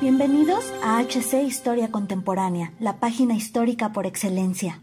Bienvenidos a HC Historia Contemporánea, la página histórica por excelencia.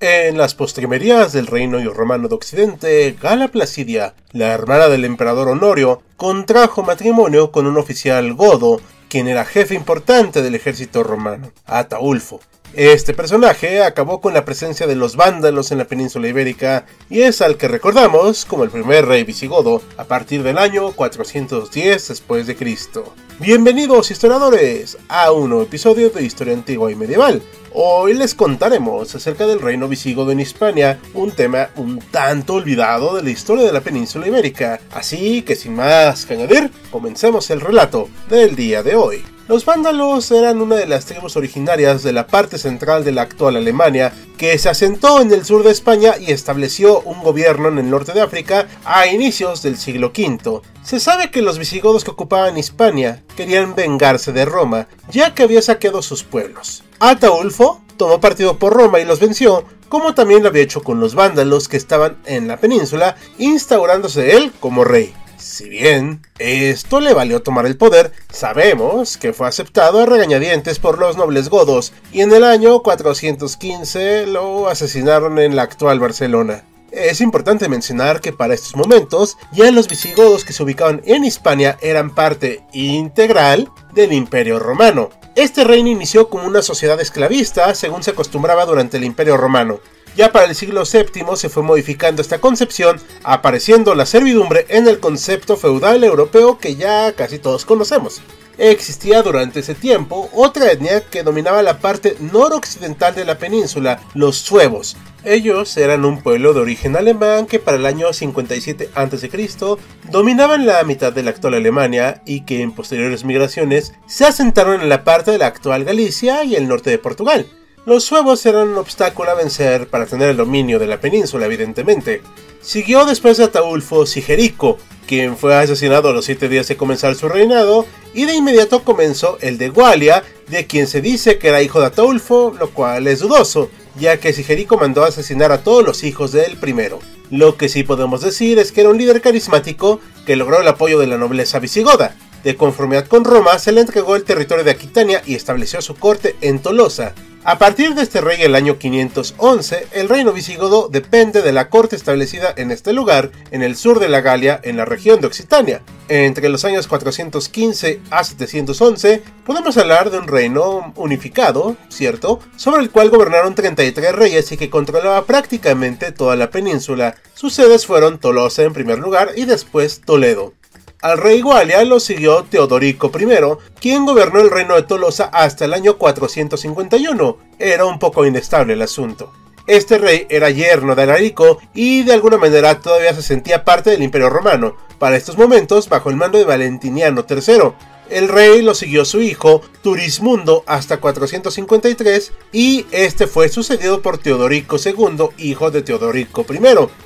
En las postrimerías del reino romano de Occidente, Gala Placidia, la hermana del emperador Honorio, contrajo matrimonio con un oficial godo, quien era jefe importante del ejército romano, Ataulfo. Este personaje acabó con la presencia de los vándalos en la península ibérica y es al que recordamos como el primer rey visigodo a partir del año 410 después de Cristo. Bienvenidos historiadores a un nuevo episodio de Historia Antigua y Medieval. Hoy les contaremos acerca del reino visigodo en Hispania, un tema un tanto olvidado de la historia de la península ibérica. Así que sin más que añadir, comencemos el relato del día de hoy. Los vándalos eran una de las tribus originarias de la parte central de la actual Alemania, que se asentó en el sur de España y estableció un gobierno en el norte de África a inicios del siglo V. Se sabe que los visigodos que ocupaban Hispania querían vengarse de Roma, ya que había saqueado sus pueblos. Ataulfo tomó partido por Roma y los venció, como también lo había hecho con los vándalos que estaban en la península, instaurándose él como rey. Si bien esto le valió tomar el poder, sabemos que fue aceptado a regañadientes por los nobles godos y en el año 415 lo asesinaron en la actual Barcelona. Es importante mencionar que para estos momentos ya los visigodos que se ubicaban en Hispania eran parte integral del Imperio Romano. Este reino inició como una sociedad esclavista según se acostumbraba durante el Imperio Romano. Ya para el siglo VII se fue modificando esta concepción, apareciendo la servidumbre en el concepto feudal europeo que ya casi todos conocemos. Existía durante ese tiempo otra etnia que dominaba la parte noroccidental de la península, los suevos. Ellos eran un pueblo de origen alemán que para el año 57 a.C. dominaban la mitad de la actual Alemania y que en posteriores migraciones se asentaron en la parte de la actual Galicia y el norte de Portugal. Los suevos eran un obstáculo a vencer para tener el dominio de la península, evidentemente. Siguió después de Ataulfo Sigerico, quien fue asesinado a los 7 días de comenzar su reinado, y de inmediato comenzó el de Gualia, de quien se dice que era hijo de Ataulfo, lo cual es dudoso, ya que Sigerico mandó a asesinar a todos los hijos de él primero. Lo que sí podemos decir es que era un líder carismático que logró el apoyo de la nobleza visigoda. De conformidad con Roma, se le entregó el territorio de Aquitania y estableció su corte en Tolosa. A partir de este rey el año 511, el reino visigodo depende de la corte establecida en este lugar, en el sur de la Galia, en la región de Occitania. Entre los años 415 a 711, podemos hablar de un reino unificado, ¿cierto?, sobre el cual gobernaron 33 reyes y que controlaba prácticamente toda la península. Sus sedes fueron Tolosa en primer lugar y después Toledo. Al rey Gualia lo siguió Teodorico I, quien gobernó el reino de Tolosa hasta el año 451. Era un poco inestable el asunto. Este rey era yerno de Alarico y de alguna manera todavía se sentía parte del Imperio Romano, para estos momentos bajo el mando de Valentiniano III. El rey lo siguió su hijo Turismundo hasta 453 y este fue sucedido por Teodorico II, hijo de Teodorico I,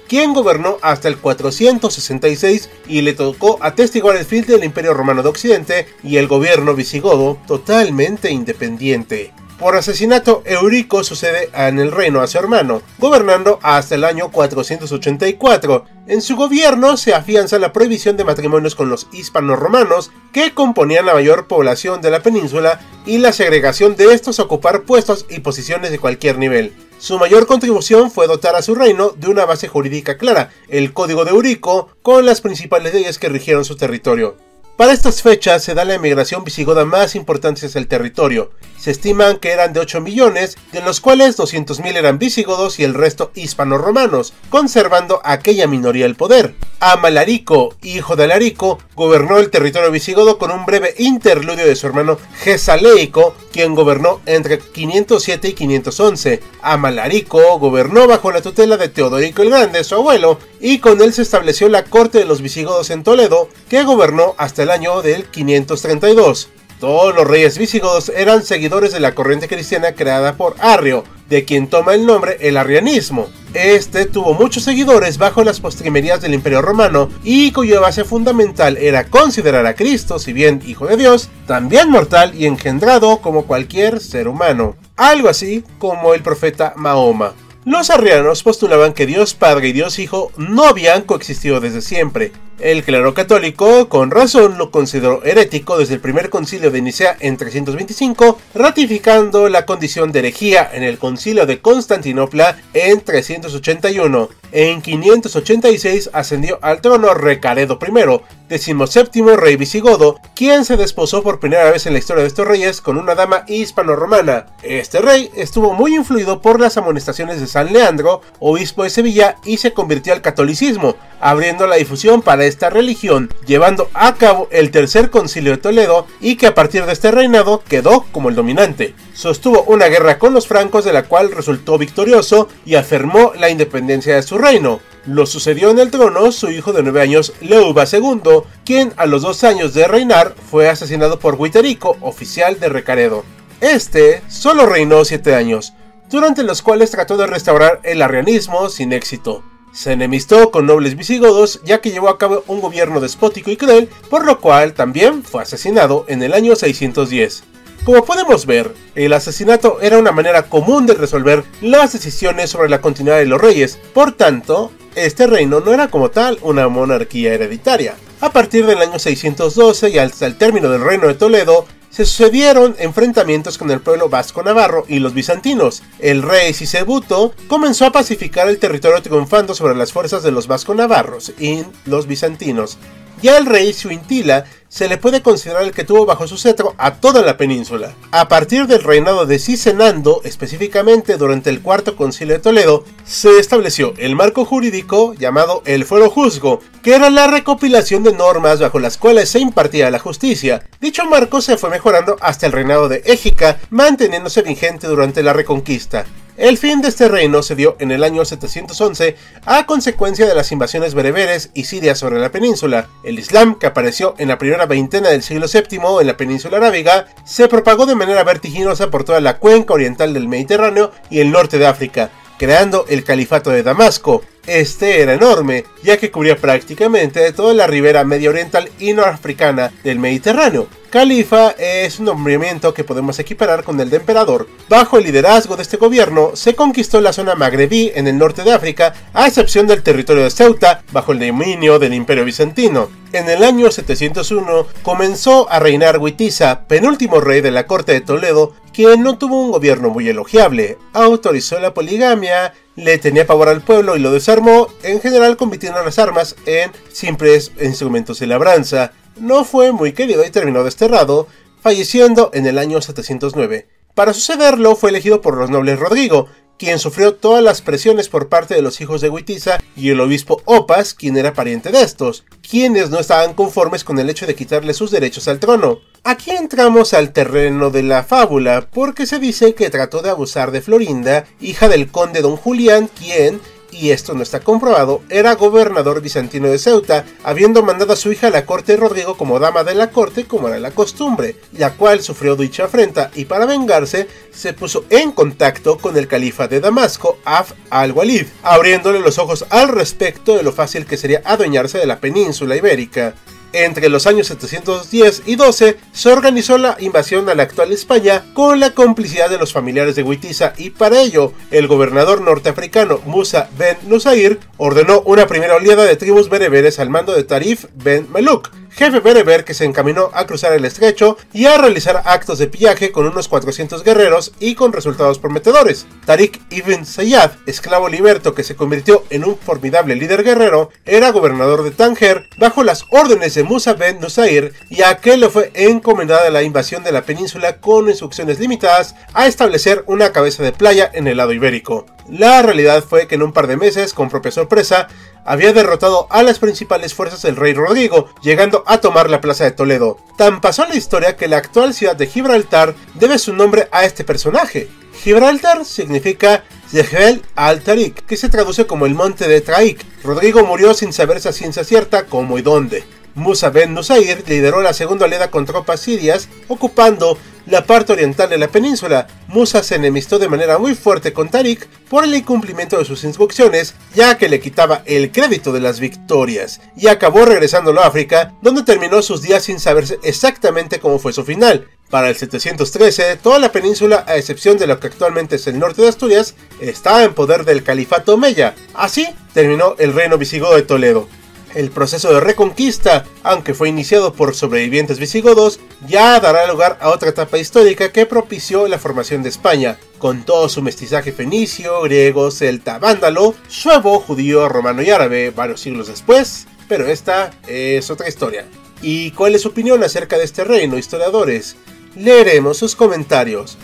quien gobernó hasta el 466 y le tocó atestiguar el fin del Imperio Romano de Occidente y el gobierno visigodo totalmente independiente. Por asesinato, Eurico sucede en el reino a su hermano, gobernando hasta el año 484. En su gobierno se afianza la prohibición de matrimonios con los hispanorromanos, que componían la mayor población de la península, y la segregación de estos a ocupar puestos y posiciones de cualquier nivel. Su mayor contribución fue dotar a su reino de una base jurídica clara, el Código de Eurico, con las principales leyes que rigieron su territorio. Para estas fechas se da la emigración visigoda más importante hacia el territorio. Se estiman que eran de 8 millones, de los cuales 200.000 eran visigodos y el resto hispanorromanos, conservando aquella minoría el poder. Amalarico, hijo de Alarico, gobernó el territorio visigodo con un breve interludio de su hermano Gesaleico, quien gobernó entre 507 y 511. Amalarico gobernó bajo la tutela de Teodorico el Grande, su abuelo, y con él se estableció la corte de los visigodos en Toledo, que gobernó hasta el año del 532. Todos los reyes visigodos eran seguidores de la corriente cristiana creada por Arrio, de quien toma el nombre el arrianismo. Este tuvo muchos seguidores bajo las postrimerías del Imperio Romano y cuya base fundamental era considerar a Cristo, si bien hijo de Dios, también mortal y engendrado como cualquier ser humano, algo así como el profeta Mahoma. Los arrianos postulaban que Dios Padre y Dios Hijo no habían coexistido desde siempre. El clero católico, con razón, lo consideró herético desde el primer concilio de Nicea en 325, ratificando la condición de herejía en el concilio de Constantinopla en 381. En 586 ascendió al trono Recaredo I, 17º rey visigodo, quien se desposó por primera vez en la historia de estos reyes con una dama hispano-romana. Este rey estuvo muy influido por las amonestaciones de San Leandro, obispo de Sevilla, y se convirtió al catolicismo, abriendo la difusión para esta religión, llevando a cabo el tercer concilio de Toledo, y que a partir de este reinado quedó como el dominante. Sostuvo una guerra con los francos, de la cual resultó victorioso y afirmó la independencia de su reino. Lo sucedió en el trono su hijo de 9 años, Leuva II, quien a los 2 años de reinar fue asesinado por Huiterico, oficial de Recaredo. Este solo reinó 7 años, durante los cuales trató de restaurar el arrianismo sin éxito. Se enemistó con nobles visigodos, ya que llevó a cabo un gobierno despótico y cruel, por lo cual también fue asesinado en el año 610. Como podemos ver, el asesinato era una manera común de resolver las decisiones sobre la continuidad de los reyes, por tanto, este reino no era como tal una monarquía hereditaria. A partir del año 612 y hasta el término del reino de Toledo, se sucedieron enfrentamientos con el pueblo vasco-navarro y los bizantinos. El rey Sisebuto comenzó a pacificar el territorio triunfando sobre las fuerzas de los vasco-navarros y los bizantinos. Ya el rey Suintila se le puede considerar el que tuvo bajo su cetro a toda la península. A partir del reinado de Cisenando, específicamente durante el cuarto concilio de Toledo, se estableció el marco jurídico llamado el fuero juzgo, que era la recopilación de normas bajo las cuales se impartía la justicia. Dicho marco se fue mejorando hasta el reinado de Égica, manteniéndose vigente durante la Reconquista. El fin de este reino se dio en el año 711 a consecuencia de las invasiones bereberes y sirias sobre la península. El Islam, que apareció en la primera veintena del siglo VII en la península arábiga, se propagó de manera vertiginosa por toda la cuenca oriental del Mediterráneo y el norte de África, creando el Califato de Damasco. Este era enorme, ya que cubría prácticamente toda la ribera medio oriental y norafricana del Mediterráneo. Califa es un nombramiento que podemos equiparar con el de emperador. Bajo el liderazgo de este gobierno, se conquistó la zona magrebí en el norte de África, a excepción del territorio de Ceuta, bajo el dominio del Imperio Bizantino. En el año 701 comenzó a reinar Huitiza, penúltimo rey de la corte de Toledo, quien no tuvo un gobierno muy elogiable. Autorizó la poligamia, le tenía pavor al pueblo y lo desarmó, en general convirtiendo las armas en simples instrumentos de labranza. No fue muy querido y terminó desterrado, falleciendo en el año 709. Para sucederlo fue elegido por los nobles Rodrigo, quien sufrió todas las presiones por parte de los hijos de Huitiza, y el obispo Opas, quien era pariente de estos, quienes no estaban conformes con el hecho de quitarle sus derechos al trono. Aquí entramos al terreno de la fábula, porque se dice que trató de abusar de Florinda, hija del conde don Julián, quien, y esto no está comprobado, era gobernador bizantino de Ceuta, habiendo mandado a su hija a la corte de Rodrigo como dama de la corte, como era la costumbre, la cual sufrió dicha afrenta, y para vengarse se puso en contacto con el califa de Damasco, Af al-Walid, abriéndole los ojos al respecto de lo fácil que sería adueñarse de la península ibérica. Entre los años 710 y 12 se organizó la invasión a la actual España con la complicidad de los familiares de Huitiza, y para ello el gobernador norteafricano Musa ben Nusayr ordenó una primera oleada de tribus bereberes al mando de Tarif ben Meluk, jefe bereber que se encaminó a cruzar el estrecho y a realizar actos de pillaje con unos 400 guerreros y con resultados prometedores. Tariq ibn Sayyad, esclavo liberto que se convirtió en un formidable líder guerrero, era gobernador de Tánger bajo las órdenes de Musa ben Nusayr, y a aquel le fue encomendada la invasión de la península con instrucciones limitadas a establecer una cabeza de playa en el lado ibérico. La realidad fue que en un par de meses, con propia sorpresa, había derrotado a las principales fuerzas del rey Rodrigo, llegando a tomar la plaza de Toledo. Tan pasó la historia que la actual ciudad de Gibraltar debe su nombre a este personaje. Gibraltar significa Yegel al-Tariq, que se traduce como el monte de Traik. Rodrigo murió sin saberse a ciencia cierta cómo y dónde. Musa ben Nusayr lideró la segunda oleada con tropas sirias, ocupando la parte oriental de la península. Musa se enemistó de manera muy fuerte con Tariq por el incumplimiento de sus instrucciones, ya que le quitaba el crédito de las victorias, y acabó regresándolo a África, donde terminó sus días sin saberse exactamente cómo fue su final. Para el 713, toda la península, a excepción de lo que actualmente es el norte de Asturias, estaba en poder del Califato Omeya. Así terminó el reino visigodo de Toledo. El proceso de reconquista, aunque fue iniciado por sobrevivientes visigodos, ya dará lugar a otra etapa histórica que propició la formación de España, con todo su mestizaje fenicio, griego, celta, vándalo, suevo, judío, romano y árabe, varios siglos después, pero esta es otra historia. ¿Y cuál es su opinión acerca de este reino, historiadores? Leeremos sus comentarios.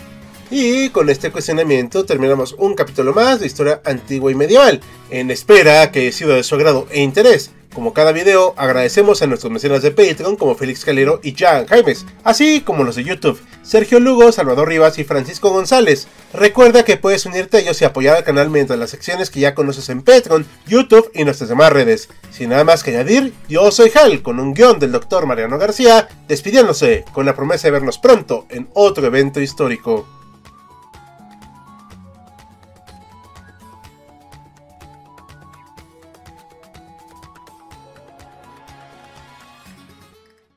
Y con este cuestionamiento terminamos un capítulo más de Historia Antigua y Medieval, en espera que haya sido de su agrado e interés. Como cada video, agradecemos a nuestros mecenas de Patreon como Félix Calero y Jan Jaimes, así como los de YouTube, Sergio Lugo, Salvador Rivas y Francisco González. Recuerda que puedes unirte a ellos y apoyar al canal mientras las secciones que ya conoces en Patreon, YouTube y nuestras demás redes. Sin nada más que añadir, yo soy Hal, con un guión del Dr. Mariano García, despidiéndose con la promesa de vernos pronto en otro evento histórico.